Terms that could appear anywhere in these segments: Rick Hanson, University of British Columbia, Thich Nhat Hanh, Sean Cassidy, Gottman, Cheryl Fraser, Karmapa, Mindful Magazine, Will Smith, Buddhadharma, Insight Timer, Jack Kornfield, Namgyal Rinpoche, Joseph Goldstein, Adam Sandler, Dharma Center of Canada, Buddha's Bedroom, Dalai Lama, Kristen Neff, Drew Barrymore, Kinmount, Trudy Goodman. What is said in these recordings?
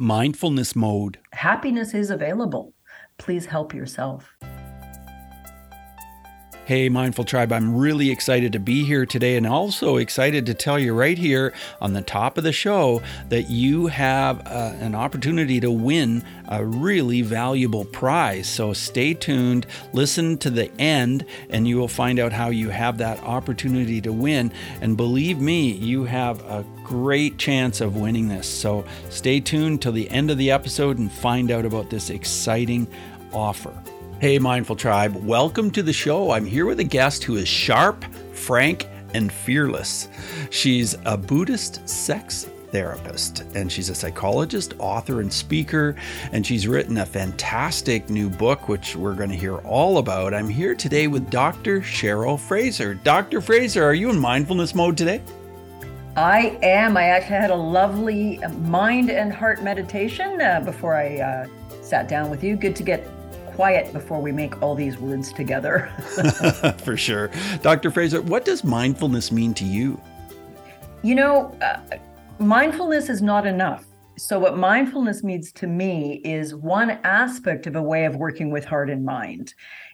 mindfulness mode. Happiness is available. Please help yourself. Hey, Mindful Tribe, I'm really excited to be here today and also excited to tell you right here on the top of the show that you have an opportunity to win a really valuable prize. So stay tuned, listen to the end, and you will find out how you have that opportunity to win. And believe me, you have a great chance of winning this. So stay tuned till the end of the episode and find out about this exciting offer. Hey, Mindful Tribe, welcome to the show. I'm here with a guest who is sharp, frank, and fearless. She's a Buddhist sex therapist, and she's a psychologist, author, and speaker, and she's written a fantastic new book, which we're going to hear all about. I'm here today with Dr. Cheryl Fraser. Dr. Fraser, are you in mindfulness mode today? I am. I actually had a lovely mind and heart meditation before I sat down with you. Good to get quiet before we make all these words together. For sure. Dr. Fraser, what does mindfulness mean to you? You know, mindfulness is not enough. So what mindfulness means to me is one aspect of a way of working with heart and mind.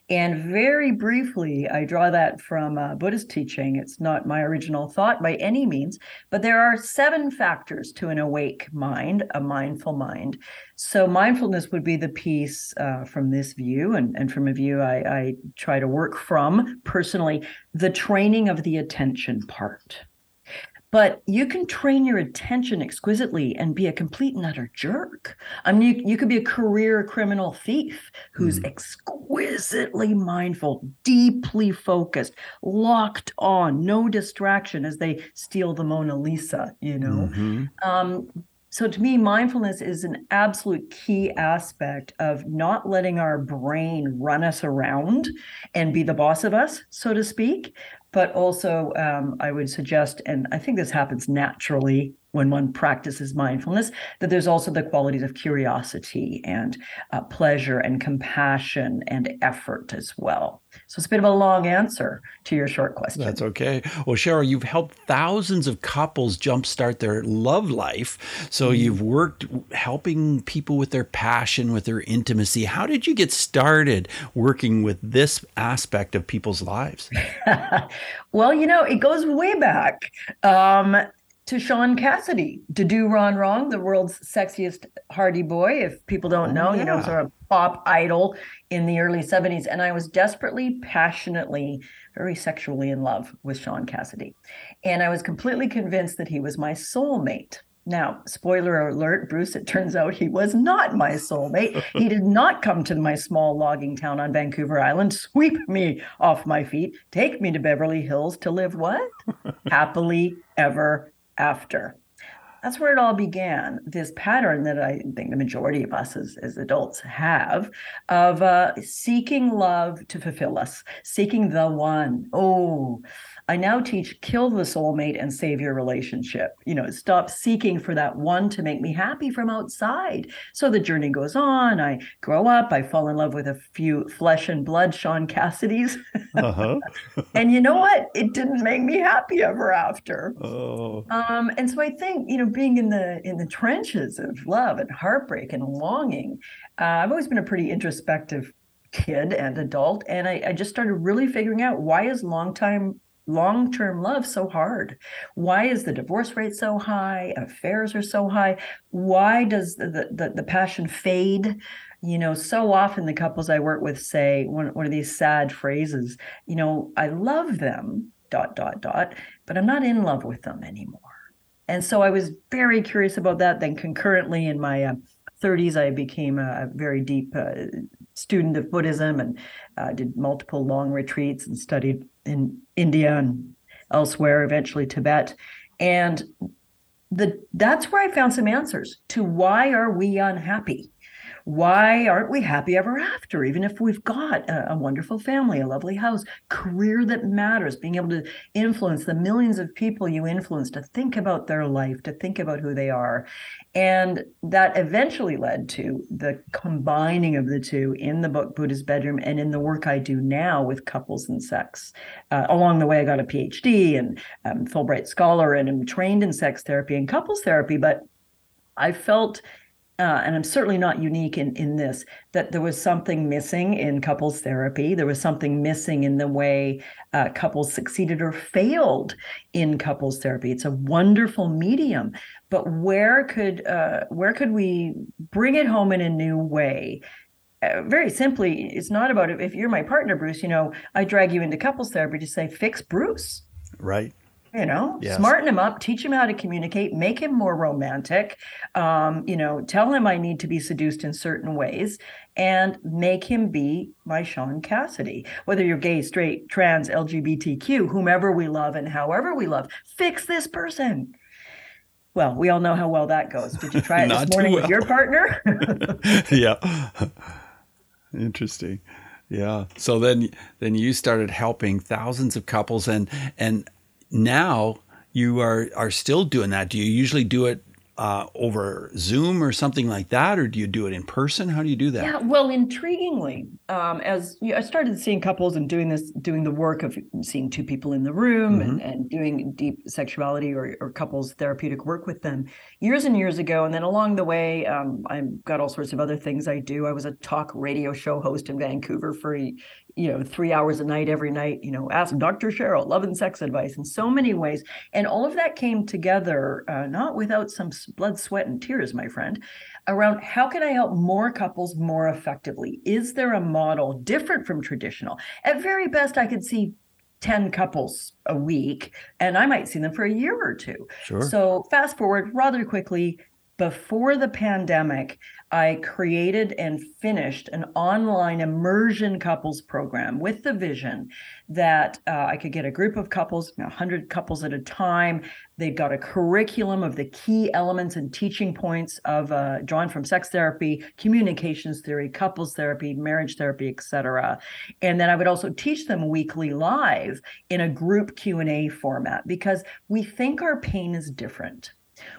And very briefly, I draw that from Buddhist teaching. It's not my original thought by any means, but there are 7 factors to an awake mind, a mindful mind. So mindfulness would be the piece from this view and from a view I try to work from personally, the training of the attention part. But you can train your attention exquisitely and be a complete and utter jerk. I mean, you could be a career criminal thief who's exquisitely mindful, deeply focused, locked on, no distraction as they steal the Mona Lisa, you know. So to me, mindfulness is an absolute key aspect of not letting our brain run us around and be the boss of us, so to speak. But also, I would suggest, and I think this happens naturally when one practices mindfulness, that there's also the qualities of curiosity and pleasure and compassion and effort as well. So it's a bit of a long answer to your short question. That's okay. Well, Cheryl, you've helped thousands of couples jumpstart their love life. So you've worked helping people with their passion, with their intimacy. How did you get started working with this aspect of people's lives? Well, you know, it goes way back. To Sean Cassidy, to do Ron Wrong, the world's sexiest hardy boy. If people don't know, you know, sort of pop idol in the early 70s. And I was desperately, passionately, very sexually in love with Sean Cassidy. And I was completely convinced that he was my soulmate. Now, spoiler alert, Bruce, it turns out he was not my soulmate. He did not come to my small logging town on Vancouver Island, sweep me off my feet, take me to Beverly Hills to live what? Happily ever after. That's where it all began, this pattern that I think the majority of us as adults have of seeking love to fulfill us, seeking the one. Oh, I now teach kill the soulmate and save your relationship. You know, stop seeking for that one to make me happy from outside. So the journey goes on. I grow up. I fall in love with a few flesh and blood Sean Cassidys. And you know what? It didn't make me happy ever after. And so I think, you know, being in the trenches of love and heartbreak and longing, I've always been a pretty introspective kid and adult. And I just started really figuring out, why is long-term love so hard? Why is the divorce rate so high? Affairs are so high. Why does the passion fade? You know, so often the couples I work with say one of these sad phrases, you know, I love them, ... but I'm not in love with them anymore. And so I was very curious about that. Then concurrently in my 30s, I became a very deep student of Buddhism and did multiple long retreats and studied in India and elsewhere, eventually Tibet. And that's where I found some answers to why are we unhappy? Why aren't we happy ever after? Even if we've got a wonderful family, a lovely house, career that matters, being able to influence the millions of people you influence to think about their life, to think about who they are. And that eventually led to the combining of the two in the book Buddha's Bedroom and in the work I do now with couples and sex. Along the way, I got a PhD and Fulbright scholar and I'm trained in sex therapy and couples therapy, but I felt and I'm certainly not unique in this, that there was something missing in couples therapy. There was something missing in the way couples succeeded or failed in couples therapy. It's a wonderful medium, but where could we bring it home in a new way? Very simply, it's not about it. If you're my partner, Bruce, you know, I drag you into couples therapy to say, fix Bruce. Right. You know, yes. Smarten him up, teach him how to communicate, make him more romantic, you know, tell him I need to be seduced in certain ways, and make him be my Sean Cassidy. Whether you're gay, straight, trans, LGBTQ, whomever we love and however we love, fix this person. Well, we all know how well that goes. Did you try it this morning with your partner? Yeah. Interesting. Yeah. So then you started helping thousands of couples, and now you are still doing that. Do you usually do it over Zoom or something like that, or do you do it in person? How do you do that? Yeah, well, intriguingly, as I started seeing couples and doing the work of seeing two people in the room, mm-hmm. and doing deep sexuality or couples therapeutic work with them years and years ago. And then along the way, I've got all sorts of other things I do. I was a talk radio show host in Vancouver for 3 hours a night, every night, you know, ask Dr. Cheryl, love and sex advice in so many ways. And all of that came together, not without some blood, sweat, and tears, my friend, around how can I help more couples more effectively? Is there a model different from traditional? At very best, I could see 10 couples a week, and I might see them for a year or two. Sure. So fast forward rather quickly, before the pandemic, I created and finished an online immersion couples program with the vision that I could get a group of couples, 100 couples at a time. They've got a curriculum of the key elements and teaching points of drawn from sex therapy, communications theory, couples therapy, marriage therapy, etc. And then I would also teach them weekly live in a group Q&A format, because we think our pain is different.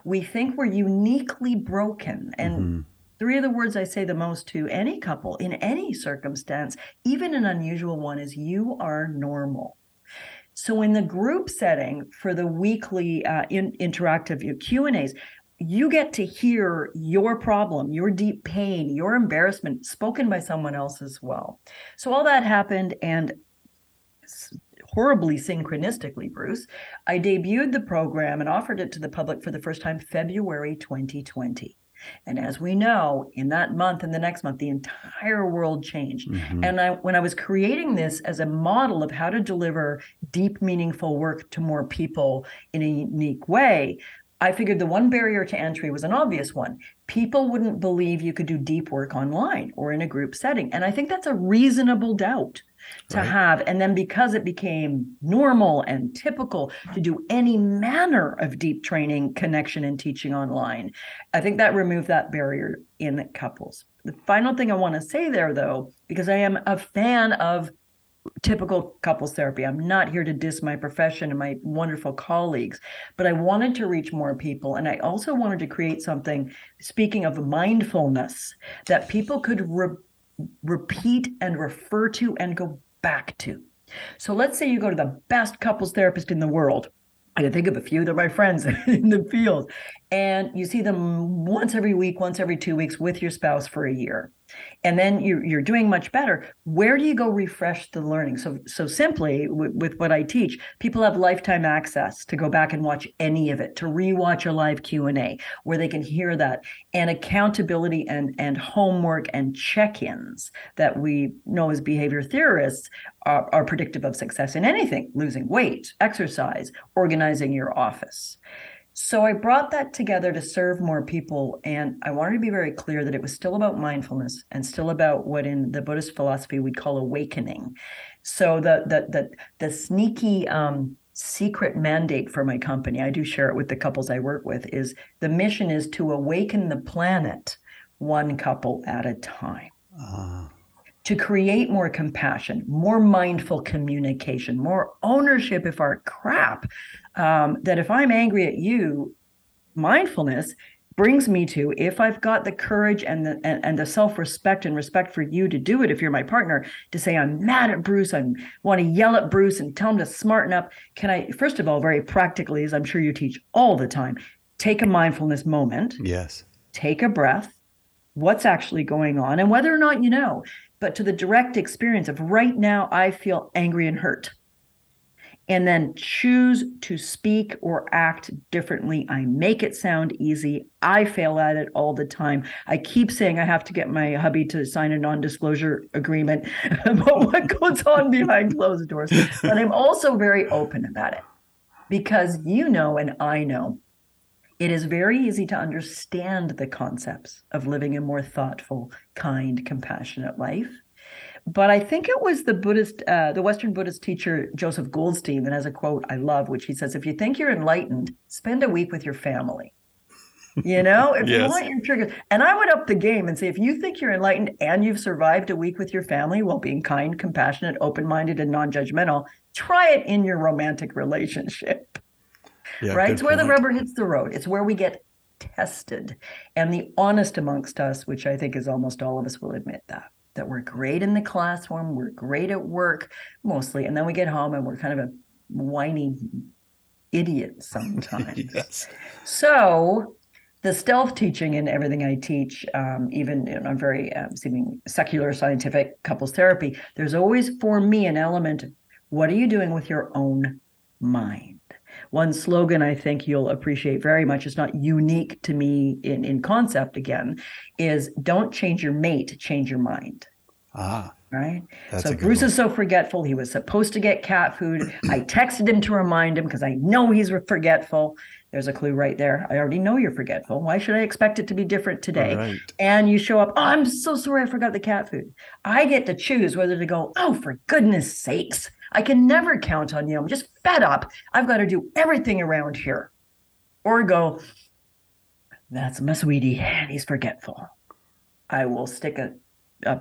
We think we're uniquely broken. And mm-hmm. three of the words I say the most to any couple in any circumstance, even an unusual one, is you are normal. So in the group setting for the weekly interactive Q&As, you get to hear your problem, your deep pain, your embarrassment spoken by someone else as well. So all that happened, and horribly synchronistically, Bruce, I debuted the program and offered it to the public for the first time February 2020. And as we know, in that month and the next month, the entire world changed. Mm-hmm. And when I was creating this as a model of how to deliver deep, meaningful work to more people in a unique way, I figured the one barrier to entry was an obvious one. People wouldn't believe you could do deep work online or in a group setting. And I think that's a reasonable doubt to have. And then because it became normal and typical to do any manner of deep training, connection, and teaching online, I think that removed that barrier in couples. The final thing I want to say there, though, because I am a fan of typical couples therapy. I'm not here to diss my profession and my wonderful colleagues, but I wanted to reach more people. And I also wanted to create something, speaking of mindfulness, that people could repeat and refer to and go back to. So let's say you go to the best couples therapist in the world. I can think of a few that are my friends in the field. And you see them once every week, once every 2 weeks with your spouse for a year. And then you're doing much better. Where do you go refresh the learning? So simply, with what I teach, people have lifetime access to go back and watch any of it, to rewatch a live Q&A where they can hear that. And accountability and homework and check-ins that we know as behavior theorists are predictive of success in anything, losing weight, exercise, organizing your office. So I brought that together to serve more people. And I wanted to be very clear that it was still about mindfulness and still about what in the Buddhist philosophy we'd call awakening. So the sneaky secret mandate for my company, I do share it with the couples I work with, is the mission is to awaken the planet one couple at a time. To create more compassion, more mindful communication, more ownership of our crap, that if I'm angry at you, mindfulness brings me to, if I've got the courage and the self-respect and respect for you to do it, if you're my partner, to say, I'm mad at Bruce, I want to yell at Bruce and tell him to smarten up. Can I, first of all, very practically, as I'm sure you teach all the time, take a mindfulness moment, yes, take a breath, what's actually going on and whether or not you know, but to the direct experience of right now, I feel angry and hurt. And then choose to speak or act differently. I make it sound easy. I fail at it all the time. I keep saying I have to get my hubby to sign a non-disclosure agreement about what goes on behind closed doors. But I'm also very open about it because you know and I know it is very easy to understand the concepts of living a more thoughtful, kind, compassionate life. But I think it was the Buddhist, the Western Buddhist teacher, Joseph Goldstein, that has a quote I love, which he says, if you think you're enlightened, spend a week with your family. You know, if yes. you want your triggers. And I would up the game and say, if you think you're enlightened and you've survived a week with your family while being kind, compassionate, open-minded, and non-judgmental, try it in your romantic relationship. Yeah, right? It's where the rubber hits the road. It's where we get tested. And the honest amongst us, which I think is almost all of us will admit that we're great in the classroom, we're great at work mostly, and then we get home and we're kind of a whiny idiot sometimes. Yes. So the stealth teaching in everything I teach, even in a very seeming secular scientific couples therapy, there's always for me an element, what are you doing with your own mind? One slogan I think you'll appreciate very much, it's not unique to me in concept again, is don't change your mate, change your mind. Ah. Right? So Bruce is so forgetful. He was supposed to get cat food. I texted him to remind him because I know he's forgetful. There's a clue right there. I already know you're forgetful. Why should I expect it to be different today? Right. And you show up, oh, I'm so sorry I forgot the cat food. I get to choose whether to go, oh, for goodness sakes. I can never count on you. I'm just fed up. I've got to do everything around here. Or go, that's my sweetie, and he's forgetful. I will stick a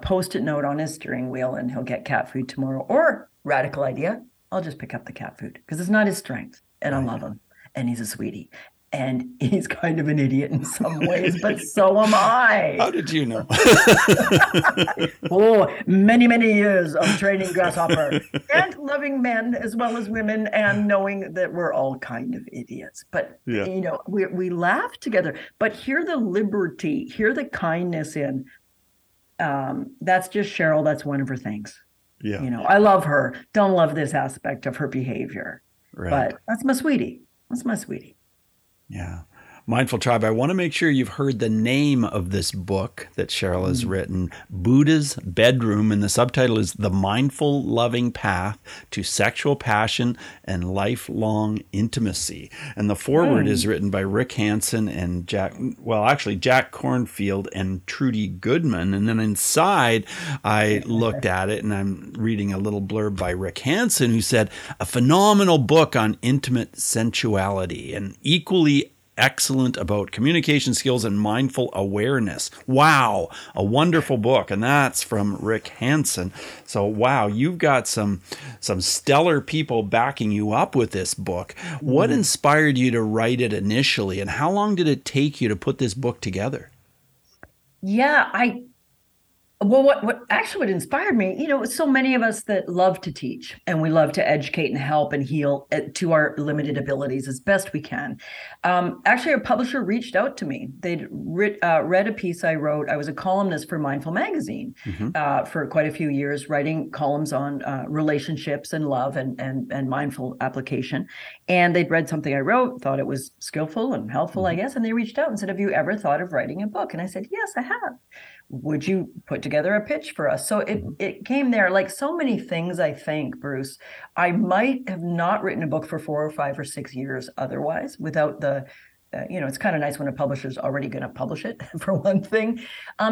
Post-it note on his steering wheel and he'll get cat food tomorrow. Or, radical idea, I'll just pick up the cat food because it's not his strength. And I love him. And he's a sweetie. And he's kind of an idiot in some ways, but so am I. How did you know? Oh, many, many years of training Grasshopper and loving men as well as women and knowing that we're all kind of idiots. But, you know, we laugh together. But hear the liberty, hear the kindness in. That's just Cheryl. That's one of her things. Yeah. You know, I love her. Don't love this aspect of her behavior. Right. But that's my sweetie. That's my sweetie. Yeah. Mindful Tribe, I want to make sure you've heard the name of this book that Cheryl has written, Buddha's Bedroom, and the subtitle is The Mindful Loving Path to Sexual Passion and Lifelong Intimacy. And the foreword is written by Rick Hanson and Jack Kornfield and Trudy Goodman. And then inside, I looked at it, and I'm reading a little blurb by Rick Hanson, who said, a phenomenal book on intimate sensuality and equally excellent about communication skills and mindful awareness. Wow, a wonderful book. And that's from Rick Hanson. So, wow, you've got some stellar people backing you up with this book. What inspired you to write it initially? And how long did it take you to put this book together? Yeah, what inspired me, you know, so many of us that love to teach and we love to educate and help and heal to our limited abilities as best we can. Actually, a publisher reached out to me. They'd read a piece I wrote. I was a columnist for Mindful Magazine for quite a few years, writing columns on relationships and love and mindful application. And they'd read something I wrote, thought it was skillful and helpful, I guess. And they reached out and said, have you ever thought of writing a book? And I said, yes, I have. Would you put together a pitch for us? So it came there. Like so many things, I think, Bruce, I might have not written a book for 4 or 5 or 6 years otherwise without the, you know, it's kind of nice when a publisher's already going to publish it for one thing.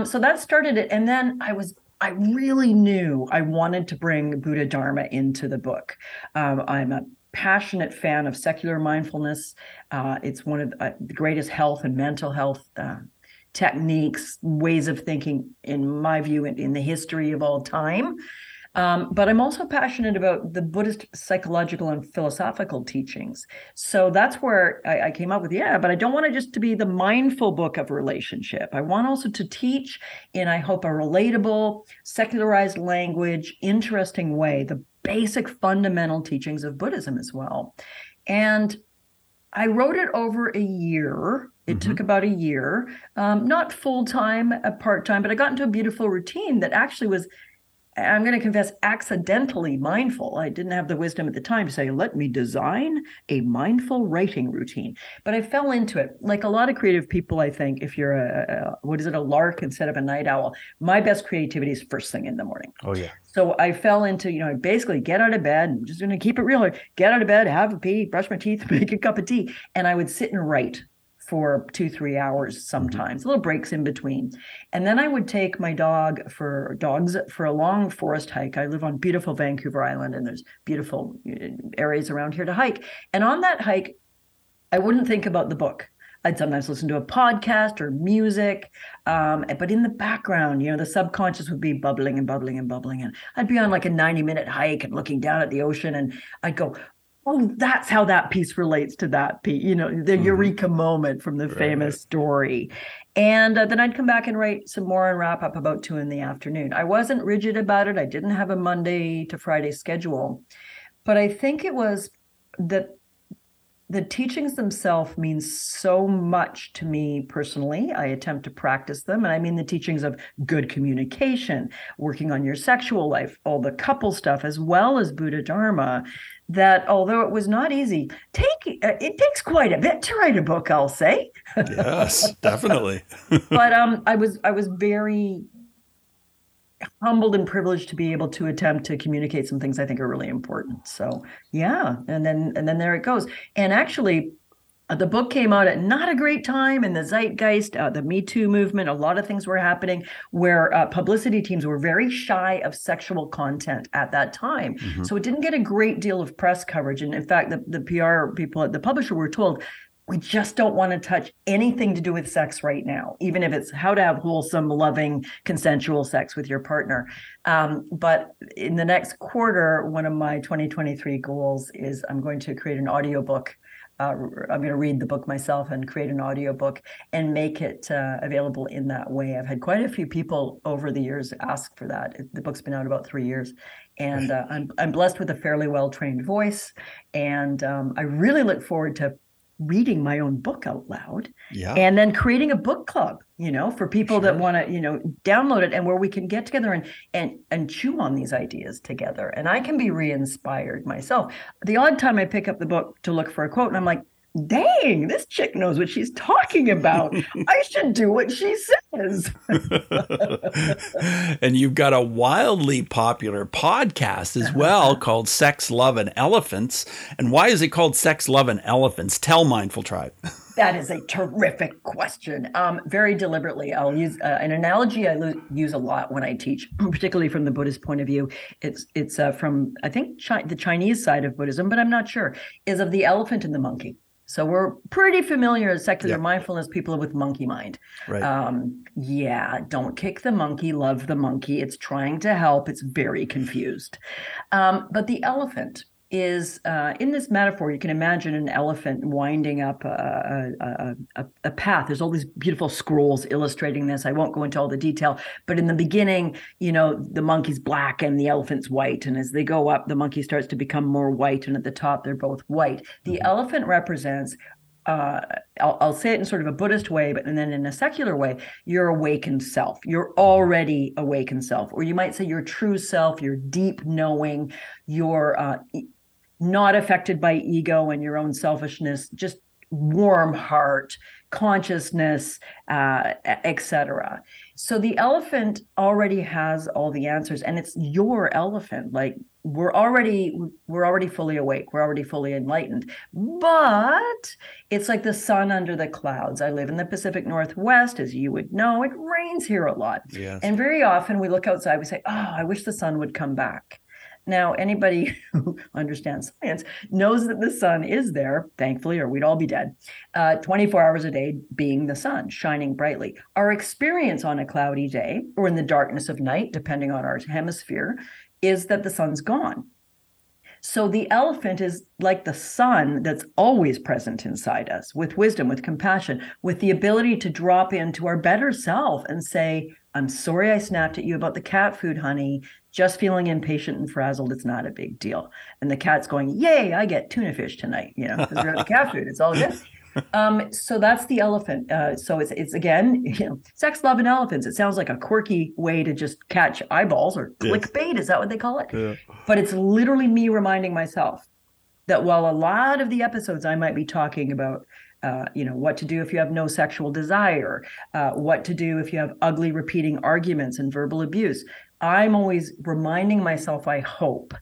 So that started it. And then I really knew I wanted to bring Buddhadharma into the book. I'm a passionate fan of secular mindfulness. It's one of the greatest health and mental health techniques, ways of thinking, in my view, in the history of all time. But I'm also passionate about the Buddhist psychological and philosophical teachings. So that's where I came up with, but I don't want it just to be the mindful book of relationship. I want also to teach in, I hope, a relatable, secularized language, interesting way, the basic fundamental teachings of Buddhism as well. And I wrote it over a year It took about a year, not full time, part time, but I got into a beautiful routine that actually was, I'm going to confess, accidentally mindful. I didn't have the wisdom at the time to say, let me design a mindful writing routine. But I fell into it. Like a lot of creative people, I think, if you're a lark instead of a night owl, my best creativity is first thing in the morning. Oh, yeah. So I fell into, I basically get out of bed, I'm just going to keep it real here, get out of bed, have a pee, brush my teeth, make a cup of tea. And I would sit and write for 2-3 hours sometimes, little breaks in between. And then I would take my dogs for a long forest hike. I live on beautiful Vancouver Island, and there's beautiful areas around here to hike. And on that hike, I wouldn't think about the book. I'd sometimes listen to a podcast or music, but in the background, the subconscious would be bubbling and bubbling and bubbling. And I'd be on like a 90-minute hike and looking down at the ocean, and I'd go, oh, that's how that piece relates to that piece, the eureka moment from the famous story. And then I'd come back and write some more and wrap up about 2 p.m. I wasn't rigid about it. I didn't have a Monday to Friday schedule, but I think it was that the teachings themselves mean so much to me personally. I attempt to practice them. And I mean the teachings of good communication, working on your sexual life, all the couple stuff, as well as Buddhadharma, that although it was not easy, it takes quite a bit to write a book, I'll say. Yes, definitely. But I was very humbled and privileged to be able to attempt to communicate some things I think are really important. So yeah, and then there it goes. And actually, the book came out at not a great time in the zeitgeist, the Me Too movement. A lot of things were happening where publicity teams were very shy of sexual content at that time. So it didn't get a great deal of press coverage. And in fact, the PR people at the publisher were told, we just don't want to touch anything to do with sex right now, even if it's how to have wholesome, loving, consensual sex with your partner. But in the next quarter, one of my 2023 goals is I'm going to create an audiobook. I'm going to read the book myself and create an audiobook and make it available in that way. I've had quite a few people over the years ask for that. The book's been out about 3 years. And I'm blessed with a fairly well-trained voice. And I really look forward to reading my own book out loud, and then creating a book club, for people that want to, download it, and where we can get together and chew on these ideas together. And I can be re-inspired myself. The odd time I pick up the book to look for a quote, and I'm like, dang, this chick knows what she's talking about. I should do what she says. And you've got a wildly popular podcast as well called Sex, Love, and Elephants. And why is it called Sex, Love, and Elephants? Tell Mindful Tribe. That is a terrific question. Very deliberately, I'll use an analogy I use a lot when I teach, particularly from the Buddhist point of view. It's from, I think, the Chinese side of Buddhism, but I'm not sure, is of the elephant and the monkey. So we're pretty familiar as secular mindfulness people with monkey mind. Right. Don't kick the monkey, love the monkey. It's trying to help. It's very confused. But the elephant is, in this metaphor, you can imagine an elephant winding up a path. There's all these beautiful scrolls illustrating this. I won't go into all the detail, but in the beginning, the monkey's black and the elephant's white. And as they go up, the monkey starts to become more white. And at the top, they're both white. The elephant represents, I'll say it in sort of a Buddhist way, but and then in a secular way, your awakened self, your already awakened self, or you might say your true self, your deep knowing, your not affected by ego and your own selfishness, just warm heart, consciousness, etc. So the elephant already has all the answers, and it's your elephant. Like we're already fully awake. We're already fully enlightened. But it's like the sun under the clouds. I live in the Pacific Northwest, as you would know. It rains here a lot. Yes. And very often we look outside, we say, oh, I wish the sun would come back. Now, anybody who understands science knows that the sun is there, thankfully, or we'd all be dead, 24 hours a day being the sun, shining brightly. Our experience on a cloudy day or in the darkness of night, depending on our hemisphere, is that the sun's gone. So the elephant is like the sun that's always present inside us, with wisdom, with compassion, with the ability to drop into our better self and say, I'm sorry I snapped at you about the cat food, honey. Just feeling impatient and frazzled, it's not a big deal. And the cat's going, yay, I get tuna fish tonight, because we're at the cat food, it's all good. So that's the elephant. So it's again, Sex, Love, and Elephants. It sounds like a quirky way to just catch eyeballs, or clickbait. Is that what they call it? Yeah. But it's literally me reminding myself that while a lot of the episodes I might be talking about, what to do if you have no sexual desire, what to do if you have ugly repeating arguments and verbal abuse, I'm always reminding myself, I hope,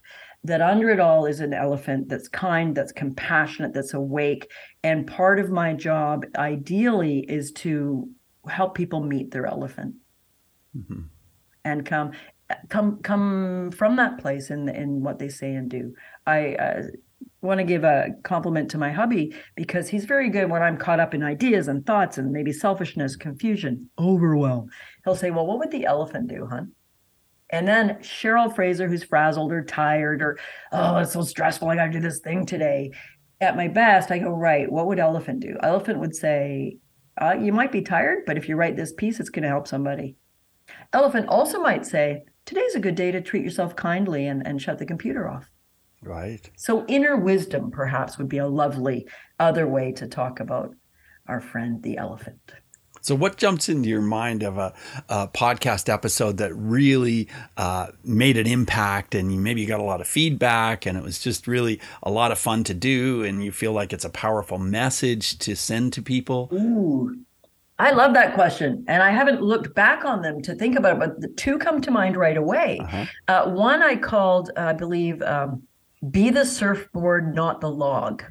that under it all is an elephant that's kind, that's compassionate, that's awake. And part of my job, ideally, is to help people meet their elephant, mm-hmm. and come from that place in what they say and do. I want to give a compliment to my hubby, because he's very good when I'm caught up in ideas and thoughts and maybe selfishness, confusion, overwhelm. He'll say, well, what would the elephant do, hon? And then Cheryl Fraser, who's frazzled or tired or, oh, it's so stressful, I got to do this thing today. At my best, I go, right, what would elephant do? Elephant would say, you might be tired, but if you write this piece, it's going to help somebody. Elephant also might say, today's a good day to treat yourself kindly and shut the computer off. Right. So inner wisdom perhaps would be a lovely other way to talk about our friend, the elephant. So what jumps into your mind of a podcast episode that really made an impact, and maybe you got a lot of feedback and it was just really a lot of fun to do, and you feel like it's a powerful message to send to people? Ooh, I love that question. And I haven't looked back on them to think about it, but the two come to mind right away. Uh-huh. One I called, I believe, Be the Surfboard, Not the Log.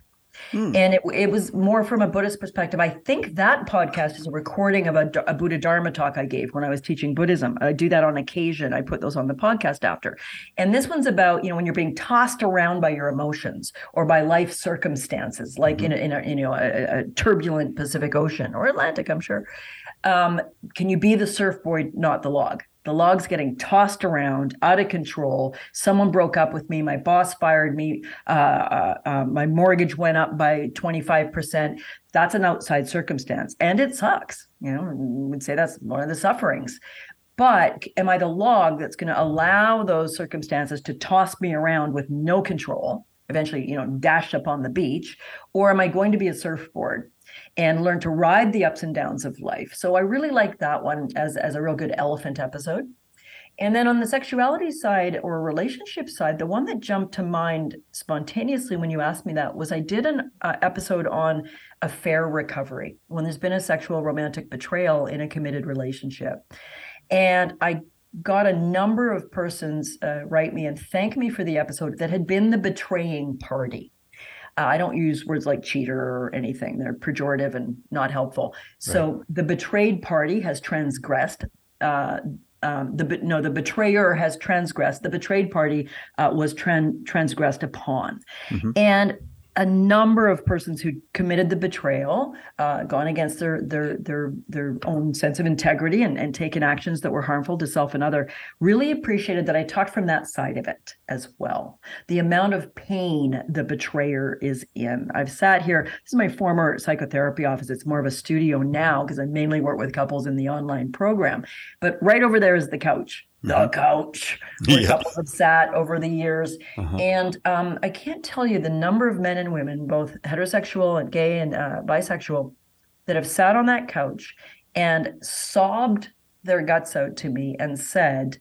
And it was more from a Buddhist perspective. I think that podcast is a recording of a Buddhadharma talk I gave when I was teaching Buddhism. I do that on occasion. I put those on the podcast after. And this one's about, when you're being tossed around by your emotions or by life circumstances, like mm-hmm. in a turbulent Pacific Ocean or Atlantic, I'm sure. Can you be the surfboard, not the log? The log's getting tossed around, out of control. Someone broke up with me. My boss fired me. My mortgage went up by 25%. That's an outside circumstance. And it sucks. We would say that's one of the sufferings. But am I the log that's going to allow those circumstances to toss me around with no control, eventually, dashed up on the beach? Or am I going to be a surfboard and learn to ride the ups and downs of life? So I really like that one as a real good elephant episode. And then on the sexuality side or relationship side, the one that jumped to mind spontaneously when you asked me that was I did an episode on affair recovery, when there's been a sexual romantic betrayal in a committed relationship. And I got a number of persons write me and thank me for the episode that had been the betraying party. I don't use words like cheater or anything. They're pejorative and not helpful. So right. The betrayed party has transgressed. The betrayer has transgressed. The betrayed party was transgressed upon. Mm-hmm. And a number of persons who committed the betrayal, gone against their own sense of integrity and taken actions that were harmful to self and other, really appreciated that I talked from that side of it as well. The amount of pain the betrayer is in. I've sat here. This is my former psychotherapy office. It's more of a studio now because I mainly work with couples in the online program. But right over there is the couch. The couch where couples have sat over the years. Uh-huh. And I can't tell you the number of men and women, both heterosexual and gay and bisexual, that have sat on that couch and sobbed their guts out to me and said,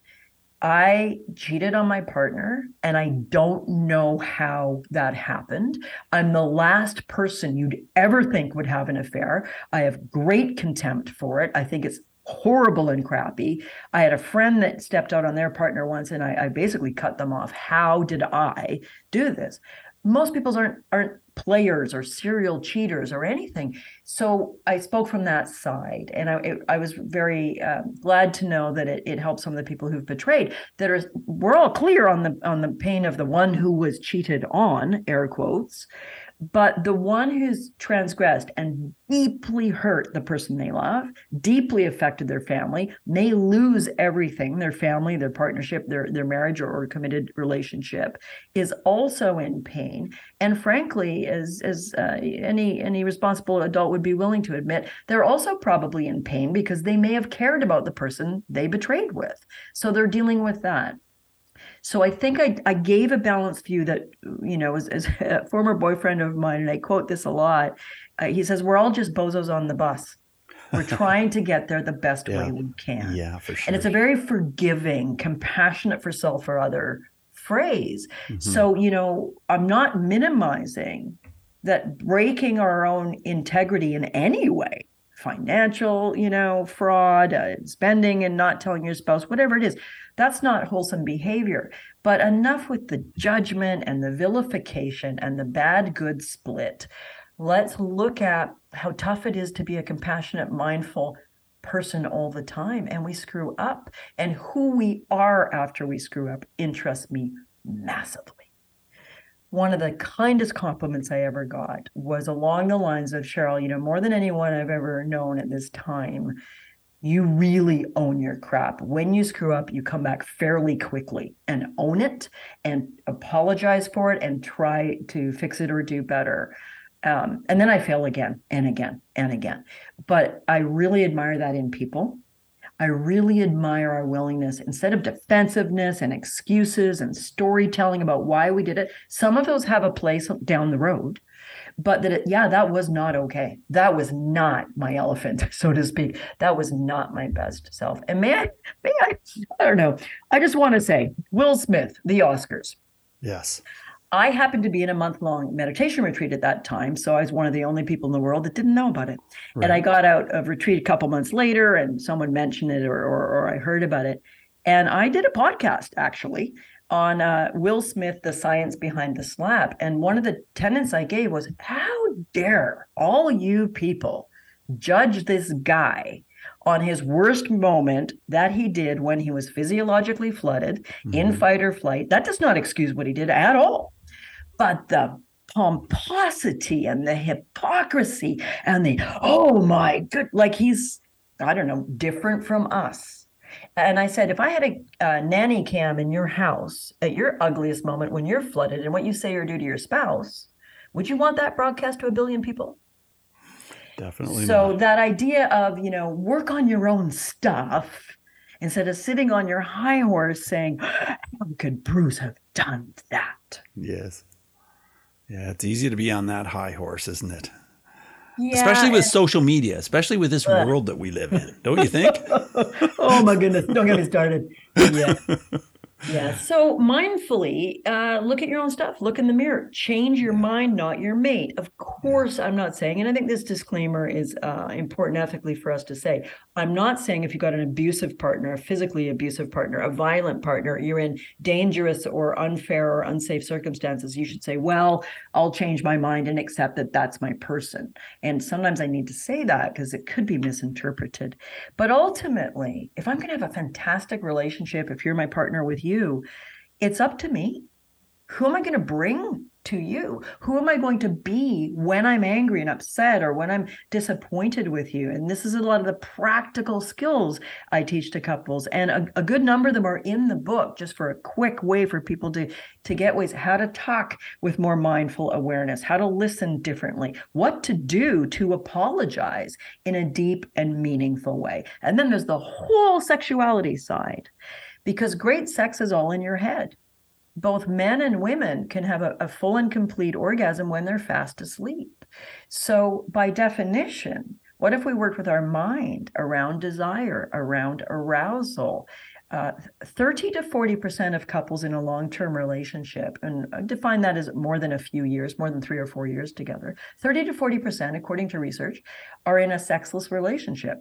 I cheated on my partner and I don't know how that happened. I'm the last person you'd ever think would have an affair. I have great contempt for it. I think it's horrible and crappy. I had a friend that stepped out on their partner once and I basically cut them off. How did I do this? Most people aren't players or serial cheaters or anything. So I spoke from that side, and I was very glad to know that it helped some of the people who've betrayed. We're all clear on the pain of the one who was cheated on, air quotes, but the one who's transgressed and deeply hurt the person they love, deeply affected their family, may lose everything, their family, their partnership, their marriage or committed relationship, is also in pain. And frankly, as any responsible adult would be willing to admit, they're also probably in pain because they may have cared about the person they betrayed with. So they're dealing with that. So I think I gave a balanced view that, you know, as a former boyfriend of mine, and I quote this a lot, he says, we're all just bozos on the bus. We're trying to get there the best way we can. Yeah, for sure. And it's a very forgiving, compassionate for self or other phrase. Mm-hmm. So, you know, I'm not minimizing that breaking our own integrity in any way, financial, you know, fraud, spending and not telling your spouse, whatever it is, that's not wholesome behavior. But enough with the judgment and the vilification and the bad good split. Let's look at how tough it is to be a compassionate, mindful person all the time. And we screw up. And who we are after we screw up interests me massively. One of the kindest compliments I ever got was along the lines of, Cheryl, you know, more than anyone I've ever known at this time, you really own your crap. When you screw up, you come back fairly quickly and own it and apologize for it and try to fix it or do better. And then I fail again and again and again. But I really admire that in people. I really admire our willingness, instead of defensiveness and excuses and storytelling about why we did it. Some of those have a place down the road, but that, that was not okay. That was not my elephant, so to speak. That was not my best self. And I don't know. I just want to say, Will Smith, the Oscars. Yes. I happened to be in a month-long meditation retreat at that time, so I was one of the only people in the world that didn't know about it. Right. And I got out of retreat a couple months later, and someone mentioned it or I heard about it. And I did a podcast, actually, on Will Smith, The Science Behind the Slap. And one of the tenets I gave was, how dare all you people judge this guy on his worst moment that he did when he was physiologically flooded, in fight or flight. That does not excuse what he did at all. But the pomposity and the hypocrisy and the, oh my good, like he's, I don't know, different from us. And I said, if I had a nanny cam in your house at your ugliest moment when you're flooded and what you say or do to your spouse, would you want that broadcast to a billion people? Definitely. So that idea of, you know, work on your own stuff instead of sitting on your high horse saying, how could Bruce have done that? Yes. Yeah, it's easy to be on that high horse, isn't it? Yeah, especially with social media, especially with this world that we live in, don't you think? Oh my goodness, don't get me started. Yeah. Yeah. So mindfully, look at your own stuff, look in the mirror, change your mind, not your mate. Of course, I'm not saying, and I think this disclaimer is important ethically for us to say, I'm not saying if you've got an abusive partner, a physically abusive partner, a violent partner, you're in dangerous or unfair or unsafe circumstances, you should say, well, I'll change my mind and accept that that's my person. And sometimes I need to say that because it could be misinterpreted. But ultimately, if I'm going to have a fantastic relationship, if you're my partner with you, it's up to me. Who am I going to bring to you? Who am I going to be when I'm angry and upset or when I'm disappointed with you? And this is a lot of the practical skills I teach to couples. And a good number of them are in the book, just for a quick way for people to get ways, how to talk with more mindful awareness, how to listen differently, what to do to apologize in a deep and meaningful way. And then there's the whole sexuality side. Because great sex is all in your head. Both men and women can have a full and complete orgasm when they're fast asleep. So by definition, what if we worked with our mind around desire, around arousal? 30 to 40% of couples in a long-term relationship, and I define that as more than a few years, more than 3 or 4 years together, 30 to 40%, according to research, are in a sexless relationship,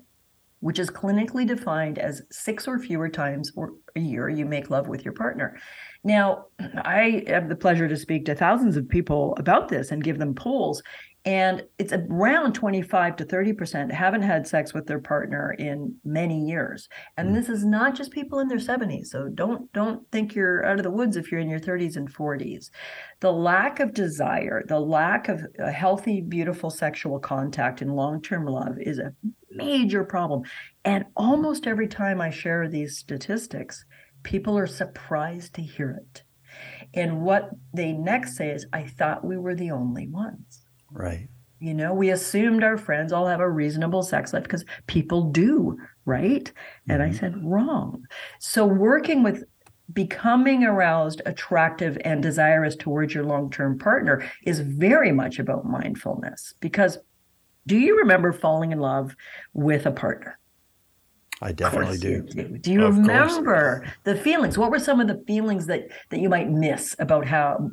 which is clinically defined as 6 or fewer times a year you make love with your partner. Now, I have the pleasure to speak to thousands of people about this and give them polls, and it's around 25 to 30% haven't had sex with their partner in many years. And this is not just people in their 70s, so don't think you're out of the woods if you're in your 30s and 40s. The lack of desire, the lack of a healthy, beautiful sexual contact and long-term love is a major problem. And almost every time I share these statistics, people are surprised to hear it. And what they next say is, I thought we were the only ones. Right. You know, we assumed our friends all have a reasonable sex life because people do, right? And I said, wrong. So working with becoming aroused, attractive, and desirous towards your long-term partner is very much about mindfulness. Because do you remember falling in love with a partner? I definitely do. Do you remember the feelings? What were some of the feelings that you might miss about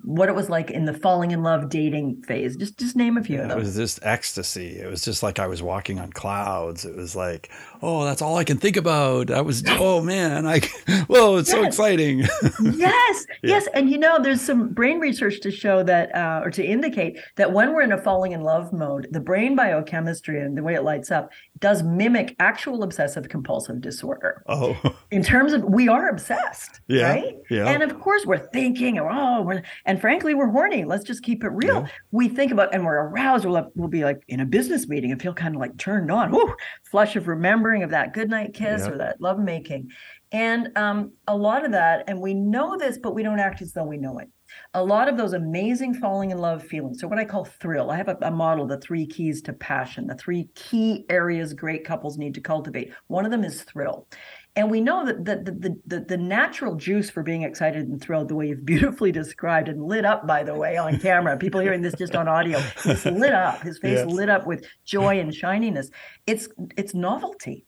what it was like in the falling in love dating phase? Just name a few of them. It was just ecstasy. It was just like I was walking on clouds. It was like, oh, that's all I can think about. Whoa, it's so exciting. Yes. Yeah. Yes. And there's some brain research to show that, or to indicate that when we're in a falling in love mode, the brain biochemistry and the way it lights up does mimic actual obsessive compulsive disorder. Oh. In terms of, we are obsessed, right? Yeah. And of course we're thinking, and frankly, we're horny. Let's just keep it real. Yeah. We think about, and we're aroused. We'll be like in a business meeting and feel kind of like turned on. Woo! Flush of remembering of that goodnight kiss or that lovemaking. And a lot of that, and we know this, but we don't act as though we know it. A lot of those amazing falling in love feelings. So what I call thrill, I have a model, the three keys to passion, the three key areas great couples need to cultivate. One of them is thrill. And we know that the natural juice for being excited and thrilled, the way you've beautifully described and lit up, by the way, on camera, people hearing this just on audio, it's lit up, his face lit up with joy and shininess. It's novelty,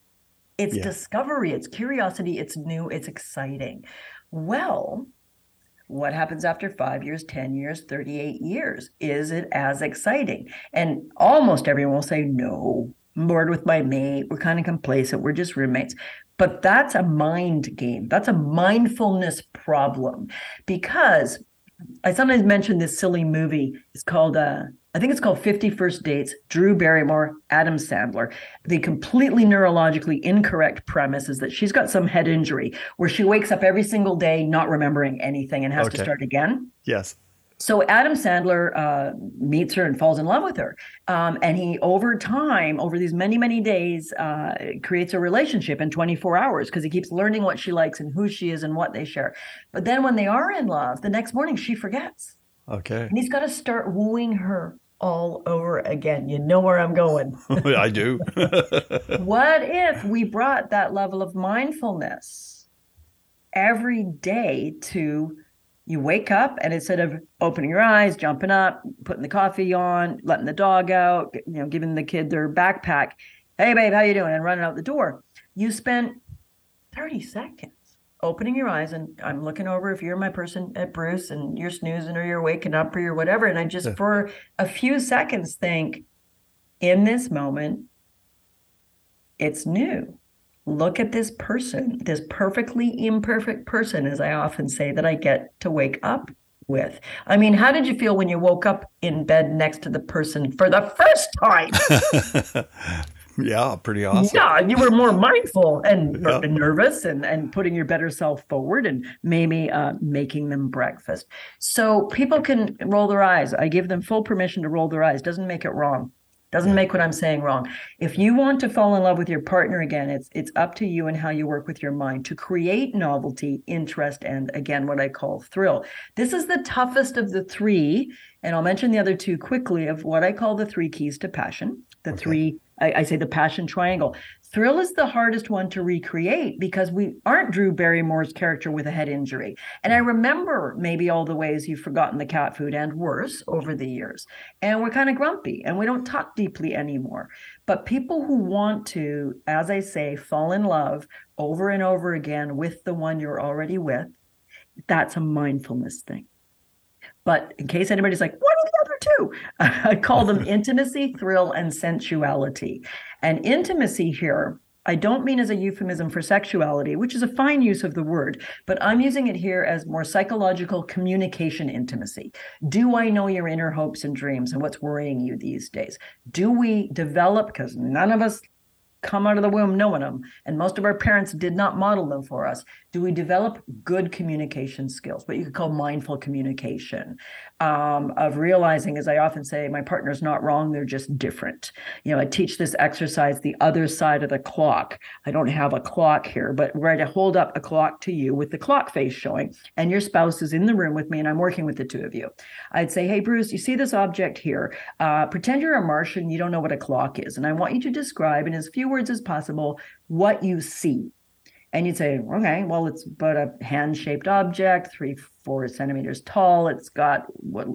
it's discovery, it's curiosity, it's new, it's exciting. Well, what happens after 5 years, 10 years, 38 years? Is it as exciting? And almost everyone will say, no, I'm bored with my mate. We're kind of complacent. We're just roommates. But that's a mind game. That's a mindfulness problem. Because I sometimes mention this silly movie. It's called, I think it's called 50 First Dates, Drew Barrymore, Adam Sandler. The completely neurologically incorrect premise is that she's got some head injury where she wakes up every single day not remembering anything and has to start again. Yes. So Adam Sandler meets her and falls in love with her. And he, over time, over these many, many days, creates a relationship in 24 hours because he keeps learning what she likes and who she is and what they share. But then when they are in love, the next morning she forgets. Okay. And he's got to start wooing her all over again. You know where I'm going. I do. What if we brought that level of mindfulness every day to you wake up and instead of opening your eyes, jumping up, putting the coffee on, letting the dog out, giving the kid their backpack, hey babe, how you doing? And running out the door. You spend 30 seconds. Opening your eyes, and I'm looking over if you're my person at Bruce and you're snoozing or you're waking up or you're whatever. And I just for a few seconds think, in this moment, it's new. Look at this person, this perfectly imperfect person, as I often say, that I get to wake up with. I mean, how did you feel when you woke up in bed next to the person for the first time? Yeah, pretty awesome. Yeah, you were more mindful and nervous and putting your better self forward and maybe making them breakfast. So people can roll their eyes. I give them full permission to roll their eyes. Doesn't make it wrong. Doesn't make what I'm saying wrong. If you want to fall in love with your partner again, it's up to you and how you work with your mind to create novelty, interest, and again, what I call thrill. This is the toughest of the three, and I'll mention the other two quickly, of what I call the three keys to passion, the three, I say the passion triangle. Thrill is the hardest one to recreate because we aren't Drew Barrymore's character with a head injury. And I remember maybe all the ways you've forgotten the cat food and worse over the years. And we're kind of grumpy and we don't talk deeply anymore. But people who want to, as I say, fall in love over and over again with the one you're already with, that's a mindfulness thing. But in case anybody's like, what are the other two? I call them intimacy, thrill, and sensuality. And intimacy here, I don't mean as a euphemism for sexuality, which is a fine use of the word, but I'm using it here as more psychological communication intimacy. Do I know your inner hopes and dreams and what's worrying you these days? Do we develop, because none of us come out of the womb knowing them, and most of our parents did not model them for us, do we develop good communication skills, what you could call mindful communication, of realizing, as I often say, my partner's not wrong, they're just different. I teach this exercise, the other side of the clock. I don't have a clock here, but where I hold up a clock to you with the clock face showing, and your spouse is in the room with me, and I'm working with the two of you. I'd say, hey, Bruce, you see this object here? Pretend you're a Martian, you don't know what a clock is, and I want you to describe in as few words as possible what you see. And you'd say, okay, well, it's about a hand-shaped object, 3-4 centimeters tall. It's got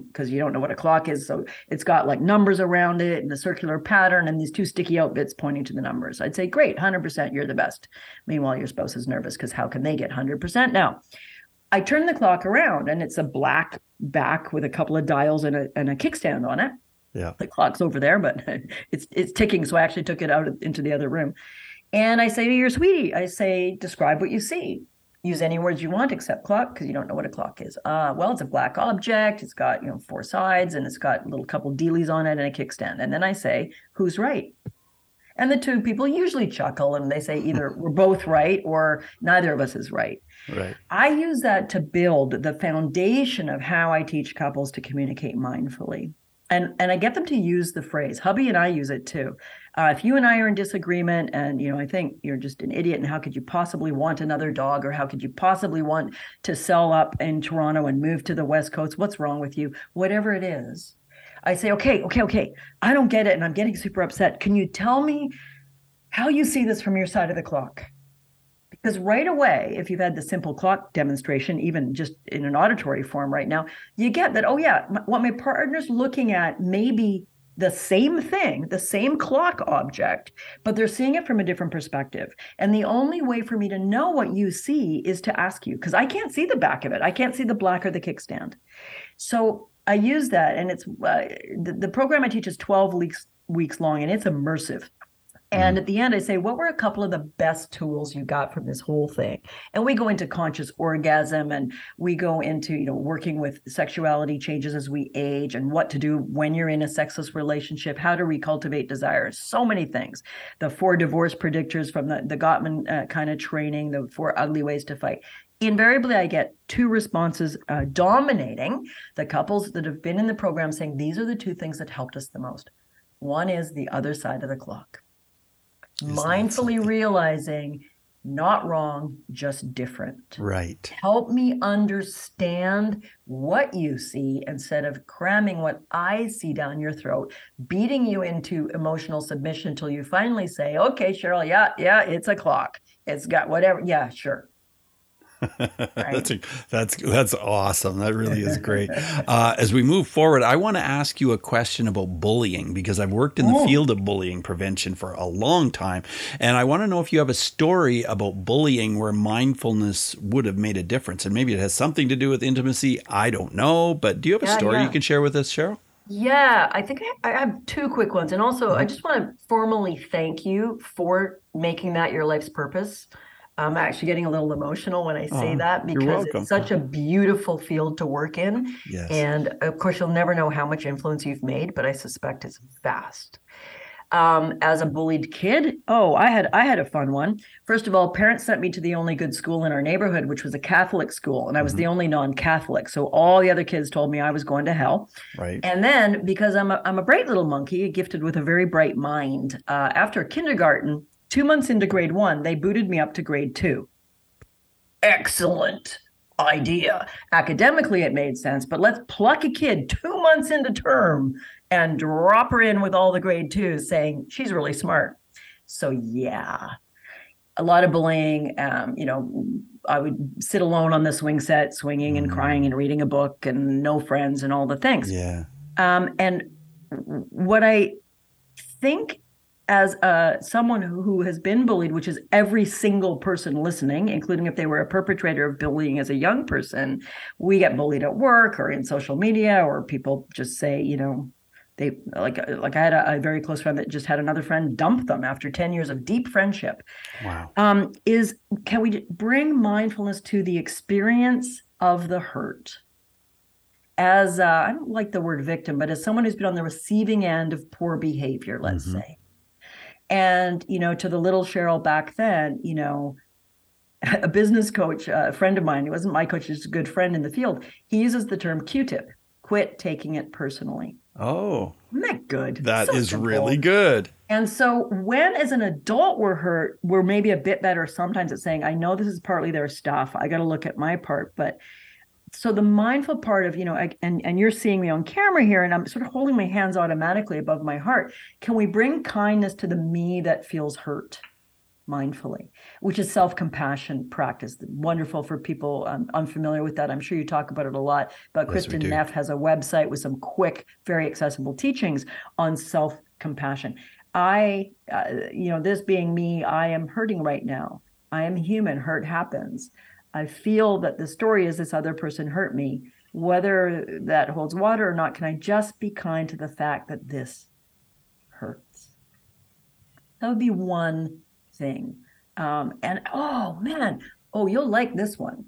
because you don't know what a clock is. So it's got like numbers around it and a circular pattern and these two sticky out bits pointing to the numbers. I'd say, great, 100%, you're the best. Meanwhile, your spouse is nervous because how can they get 100% now? I turn the clock around and it's a black back with a couple of dials and a kickstand on it. Yeah. The clock's over there, but it's ticking. So I actually took it out into the other room. And I say to your sweetie, I say, describe what you see. Use any words you want except clock, because you don't know what a clock is. Well, it's a black object. It's got, 4 sides, and it's got a little couple dealies on it and a kickstand. And then I say, who's right? And the two people usually chuckle, and they say either we're both right or neither of us is right. Right. I use that to build the foundation of how I teach couples to communicate mindfully. And I get them to use the phrase. Hubby and I use it too. If you and I are in disagreement and, I think you're just an idiot and how could you possibly want another dog or how could you possibly want to sell up in Toronto and move to the West Coast? What's wrong with you? Whatever it is. I say, okay. I don't get it and I'm getting super upset. Can you tell me how you see this from your side of the clock? Because right away, if you've had the simple clock demonstration, even just in an auditory form right now, you get that, oh yeah, what my partner's looking at may be the same thing, the same clock object, but they're seeing it from a different perspective. And the only way for me to know what you see is to ask you, because I can't see the back of it. I can't see the black or the kickstand. So I use that, and it's the program I teach is 12 weeks long, and it's immersive. And at the end, I say, what were a couple of the best tools you got from this whole thing? And we go into conscious orgasm, and we go into, working with sexuality changes as we age and what to do when you're in a sexless relationship, how to recultivate desire, so many things. The 4 divorce predictors from the Gottman kind of training, the 4 ugly ways to fight. Invariably, I get 2 responses dominating the couples that have been in the program saying, these are the 2 things that helped us the most. One is the other side of the clock. Mindfully realizing not wrong, just different. Right. Help me understand what you see instead of cramming what I see down your throat, beating you into emotional submission until you finally say, okay, Cheryl, yeah, it's a clock. It's got whatever. Yeah, sure. Right? That's awesome. That really is great. As we move forward, I want to ask you a question about bullying, because I've worked in the field of bullying prevention for a long time. And I want to know if you have a story about bullying where mindfulness would have made a difference. And maybe it has something to do with intimacy. I don't know. But do you have a story you can share with us, Cheryl? Yeah, I think I have 2 quick ones. And also, I just want to formally thank you for making that your life's purpose. I'm actually getting a little emotional when I say that, because it's such a beautiful field to work in. Yes. And of course, you'll never know how much influence you've made, but I suspect it's vast. As a bullied kid, I had a fun one. First of all, parents sent me to the only good school in our neighborhood, which was a Catholic school, and I was the only non-Catholic. So all the other kids told me I was going to hell. Right. And then, because I'm a bright little monkey, gifted with a very bright mind, after kindergarten, 2 months into grade 1, they booted me up to grade 2. Excellent idea. Academically, it made sense, but let's pluck a kid 2 months into term and drop her in with all the grade 2s saying she's really smart. So yeah, a lot of bullying, I would sit alone on the swing set, swinging and crying and reading a book and no friends and all the things. Yeah. And what I think as someone who has been bullied, which is every single person listening, including if they were a perpetrator of bullying as a young person, we get bullied at work or in social media, or people just say, they like I had a very close friend that just had another friend dump them after 10 years of deep friendship. Wow. Can we bring mindfulness to the experience of the hurt? As I don't like the word victim, but as someone who's been on the receiving end of poor behavior, let's say. And, to the little Cheryl back then, a business coach, a friend of mine, he wasn't my coach, he's a good friend in the field. He uses the term Q-tip, quit taking it personally. Oh. Isn't that good? That is simple. Really good. And so when as an adult we're hurt, we're maybe a bit better sometimes at saying, I know this is partly their stuff. I got to look at my part. But so the mindful part of, and you're seeing me on camera here, and I'm sort of holding my hands automatically above my heart. Can we bring kindness to the me that feels hurt? mindfully, which is self-compassion practice. Wonderful for people unfamiliar with that. I'm sure you talk about it a lot, but yes, Kristen Neff has a website with some quick, very accessible teachings on self-compassion. I this being me, I am hurting right now. I am human. Hurt happens. I feel that the story is this other person hurt me. Whether that holds water or not, can I just be kind to the fact that this hurts? That would be one thing. You'll like this one.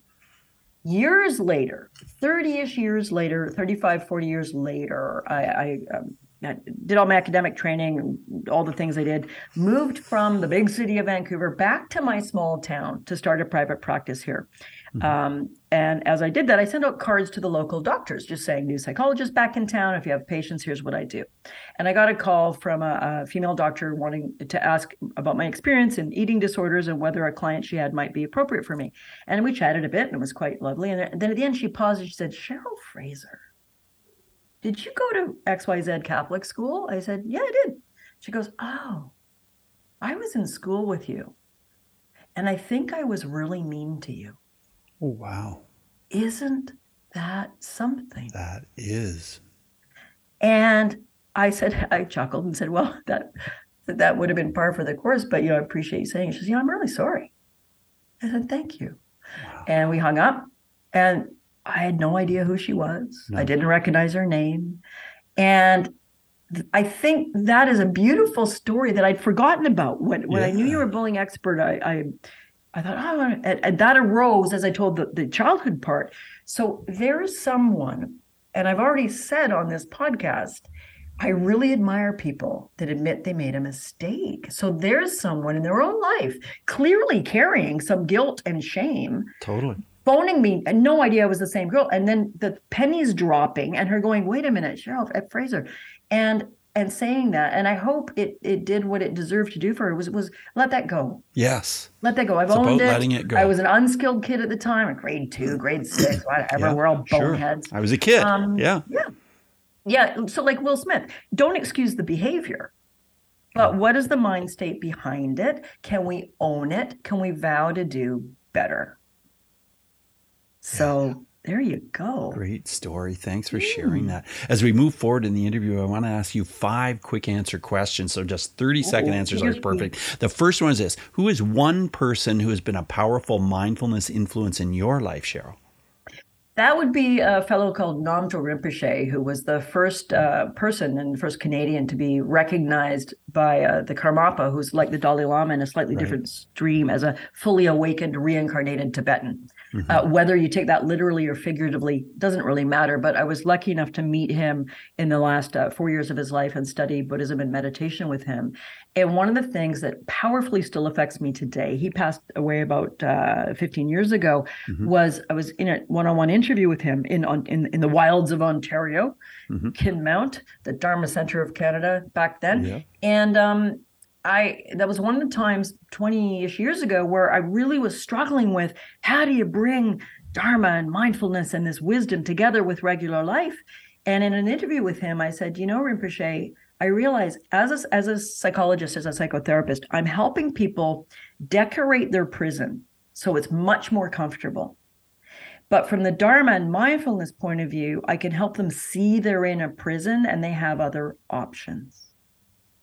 Years later, 30-ish years later, 35, 40 years later, I did all my academic training, all the things I did, moved from the big city of Vancouver back to my small town to start a private practice here. Mm-hmm. And as I did that, I sent out cards to the local doctors just saying, new psychologist back in town. If you have patients, here's what I do. And I got a call from a female doctor wanting to ask about my experience in eating disorders and whether a client she had might be appropriate for me. And we chatted a bit, and it was quite lovely. And then at the end, she paused and she said, Cheryl Fraser, did you go to XYZ Catholic school? I said, yeah, I did. She goes, oh, I was in school with you. And I think I was really mean to you. Oh, wow. Isn't that something? That is. And I chuckled and said, well, that would have been par for the course, but, I appreciate you saying it. She said, I'm really sorry. I said, thank you. Wow. And we hung up, and I had no idea who she was. No. I didn't recognize her name. And I think that is a beautiful story that I'd forgotten about. When I knew you were a bullying expert, I thought, and that arose as I told the childhood part. So there is someone, and I've already said on this podcast, I really admire people that admit they made a mistake. So there's someone in their own life clearly carrying some guilt and shame. Totally. Phoning me, and no idea I was the same girl. And then the pennies dropping and her going, wait a minute, Cheryl Fraser. And saying that. And I hope it did what it deserved to do for her, was let that go. Yes. Let that go. I've owned it. Letting it go. I was an unskilled kid at the time, grade 2, grade 6, whatever. Yeah, we're all boneheads. Sure. I was a kid. Yeah. So like Will Smith, don't excuse the behavior. But what is the mind state behind it? Can we own it? Can we vow to do better? So there you go. Great story. Thanks for sharing that. As we move forward in the interview, I want to ask you 5 quick answer questions. So just 30-second answers are perfect. The first one is this. Who is one person who has been a powerful mindfulness influence in your life, Cheryl? That would be a fellow called Namgyal Rinpoche, who was the first person and first Canadian to be recognized by the Karmapa, who's like the Dalai Lama in a slightly different stream, as a fully awakened, reincarnated Tibetan. Mm-hmm. Whether you take that literally or figuratively doesn't really matter, but I was lucky enough to meet him in the last 4 years of his life and study Buddhism and meditation with him. And one of the things that powerfully still affects me today, he passed away about 15 years ago, was I was in a one-on-one interview with him in the wilds of Ontario, Kinmount, the Dharma Center of Canada back then. Yeah. And that was one of the times 20-ish years ago where I really was struggling with, how do you bring Dharma and mindfulness and this wisdom together with regular life? And in an interview with him, I said, Rinpoche, I realize as a psychologist, as a psychotherapist, I'm helping people decorate their prison so it's much more comfortable. But from the Dharma and mindfulness point of view, I can help them see they're in a prison and they have other options.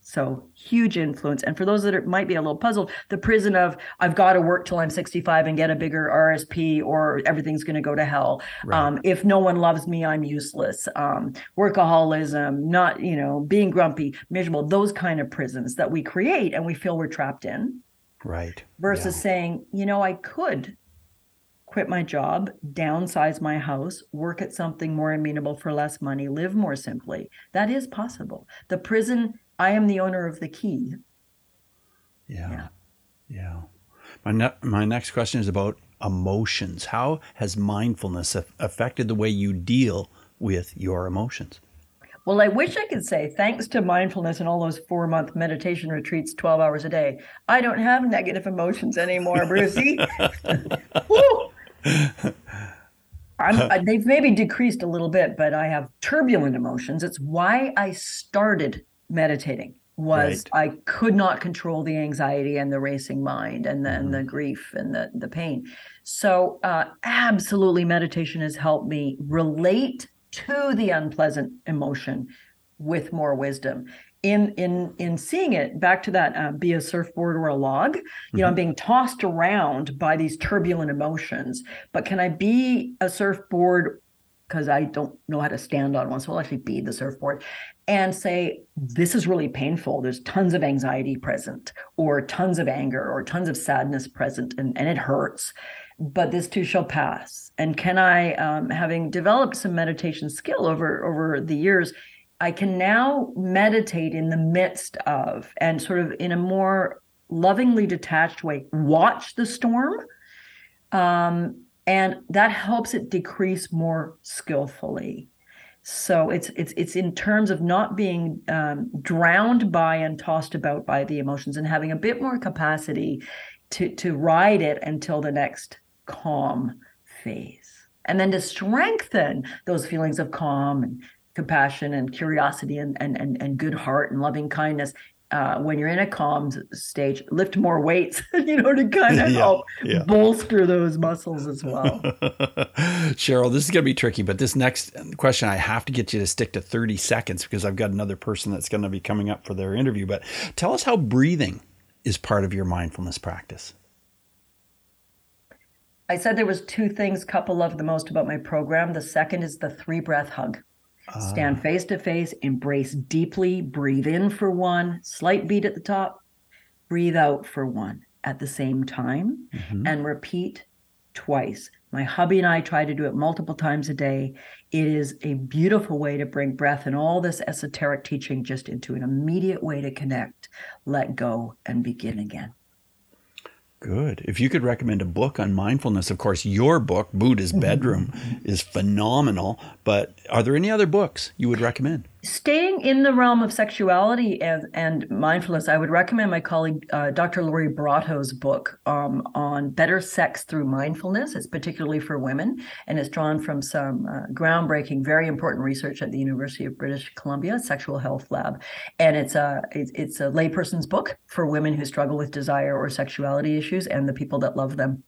So huge influence. And for those that might be a little puzzled, the prison of I've got to work till I'm 65 and get a bigger RRSP or everything's going to go to hell. Right. If no one loves me, I'm useless. Workaholism, not, being grumpy, miserable, those kind of prisons that we create and we feel we're trapped in. Right. Versus saying, I could quit my job, downsize my house, work at something more amenable for less money, live more simply. That is possible. The prison, I am the owner of the key. Yeah. My next question is about emotions. How has mindfulness affected the way you deal with your emotions? Well, I wish I could say, thanks to mindfulness and all those 4-month meditation retreats, 12 hours a day, I don't have negative emotions anymore, Brucey. Woo! They've maybe decreased a little bit, but I have turbulent emotions. It's why I started meditating. was right. I could not control the anxiety and the racing mind and then the grief and the pain. So absolutely meditation has helped me relate to the unpleasant emotion with more wisdom. In seeing it, back to that, be a surfboard or a log, you know, I'm being tossed around by these turbulent emotions, but can I be a surfboard, because I don't know how to stand on one, so I'll actually be the surfboard and say, this is really painful. There's tons of anxiety present, or tons of anger, or tons of sadness present, and it hurts, but this too shall pass. And can I, having developed some meditation skill over the years, I can now meditate in the midst of, and sort of in a more lovingly detached way, watch the storm. And that helps it decrease more skillfully. So it's in terms of not being drowned by and tossed about by the emotions, and having a bit more capacity to ride it until the next calm phase. And then to strengthen those feelings of calm and compassion and curiosity and good heart and loving kindness. When you're in a calm stage, lift more weights, you know, to kind of help bolster those muscles as well. Cheryl, this is going to be tricky, but this next question, I have to get you to stick to 30 seconds because I've got another person that's going to be coming up for their interview. But tell us how breathing is part of your mindfulness practice. I said there was two things Kappa loved the most about my program. The second is the 3-breath hug. Stand face to face, embrace deeply, breathe in for one, slight beat at the top, breathe out for one at the same time, and repeat twice. My hubby and I try to do it multiple times a day. It is a beautiful way to bring breath and all this esoteric teaching just into an immediate way to connect, let go, and begin again. Good. If you could recommend a book on mindfulness, of course, your book, Buddha's Bedroom, is phenomenal. But are there any other books you would recommend? Staying in the realm of sexuality and mindfulness, I would recommend my colleague, Dr. Lori Brato's book on better sex through mindfulness. It's particularly for women, and it's drawn from some groundbreaking, very important research at the University of British Columbia Sexual Health Lab. And it's a layperson's book for women who struggle with desire or sexuality issues and the people that love them.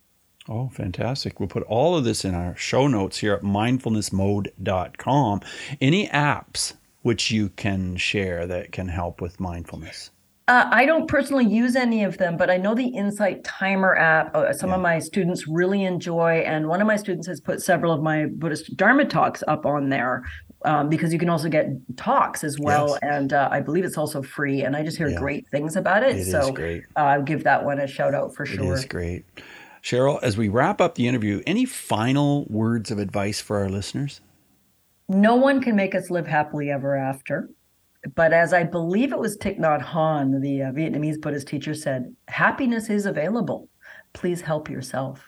Oh, fantastic. We'll put all of this in our show notes here at mindfulnessmode.com. Any apps which you can share that can help with mindfulness? I don't personally use any of them, but I know the Insight Timer app, some of my students really enjoy. And one of my students has put several of my Buddhist Dharma talks up on there because you can also get talks as well. Yes. And I believe it's also free. And I just hear great things about it. So I'll give that one a shout out for sure. It is great. Cheryl, as we wrap up the interview, any final words of advice for our listeners? No one can make us live happily ever after. But as I believe it was Thich Nhat Hanh, the Vietnamese Buddhist teacher, said, happiness is available. Please help yourself.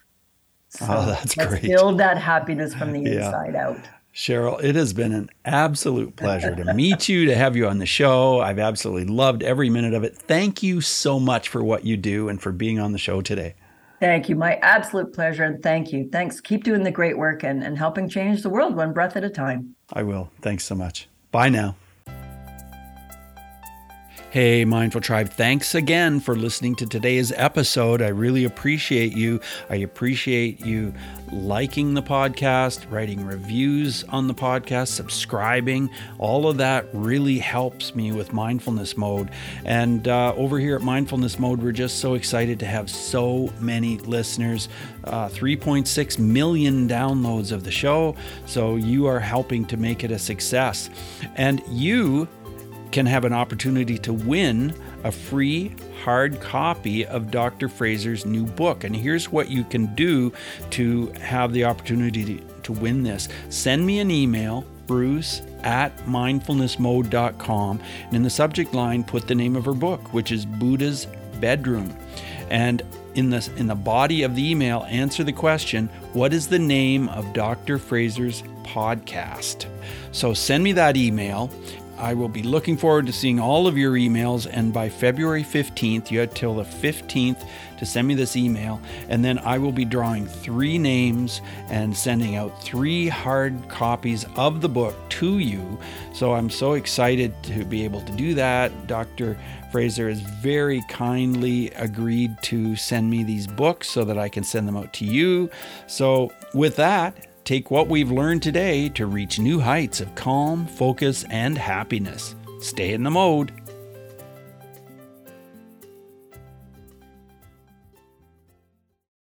So that's let's great. Build that happiness from the inside out. Cheryl, it has been an absolute pleasure to meet you, to have you on the show. I've absolutely loved every minute of it. Thank you so much for what you do and for being on the show today. Thank you. My absolute pleasure. And thank you. Thanks. Keep doing the great work and helping change the world one breath at a time. I will. Thanks so much. Bye now. Hey, Mindful Tribe, thanks again for listening to today's episode. I really appreciate you. I appreciate you liking the podcast, writing reviews on the podcast, subscribing. All of that really helps me with Mindfulness Mode. And over here at Mindfulness Mode, we're just so excited to have so many listeners, 3.6 million downloads of the show. So you are helping to make it a success. And you can have an opportunity to win a free hard copy of Dr. Fraser's new book. And here's what you can do to have the opportunity to win this. Send me an email, bruce@mindfulnessmode.com. And in the subject line, put the name of her book, which is Buddha's Bedroom. And in the body of the email, answer the question, what is the name of Dr. Fraser's podcast? So send me that email. I will be looking forward to seeing all of your emails, and by February 15th, you have till the 15th to send me this email, and then I will be drawing 3 names and sending out 3 hard copies of the book to you. So I'm so excited to be able to do that. Dr. Fraser has very kindly agreed to send me these books so that I can send them out to you. So with that, take what we've learned today to reach new heights of calm, focus, and happiness. Stay in the mode.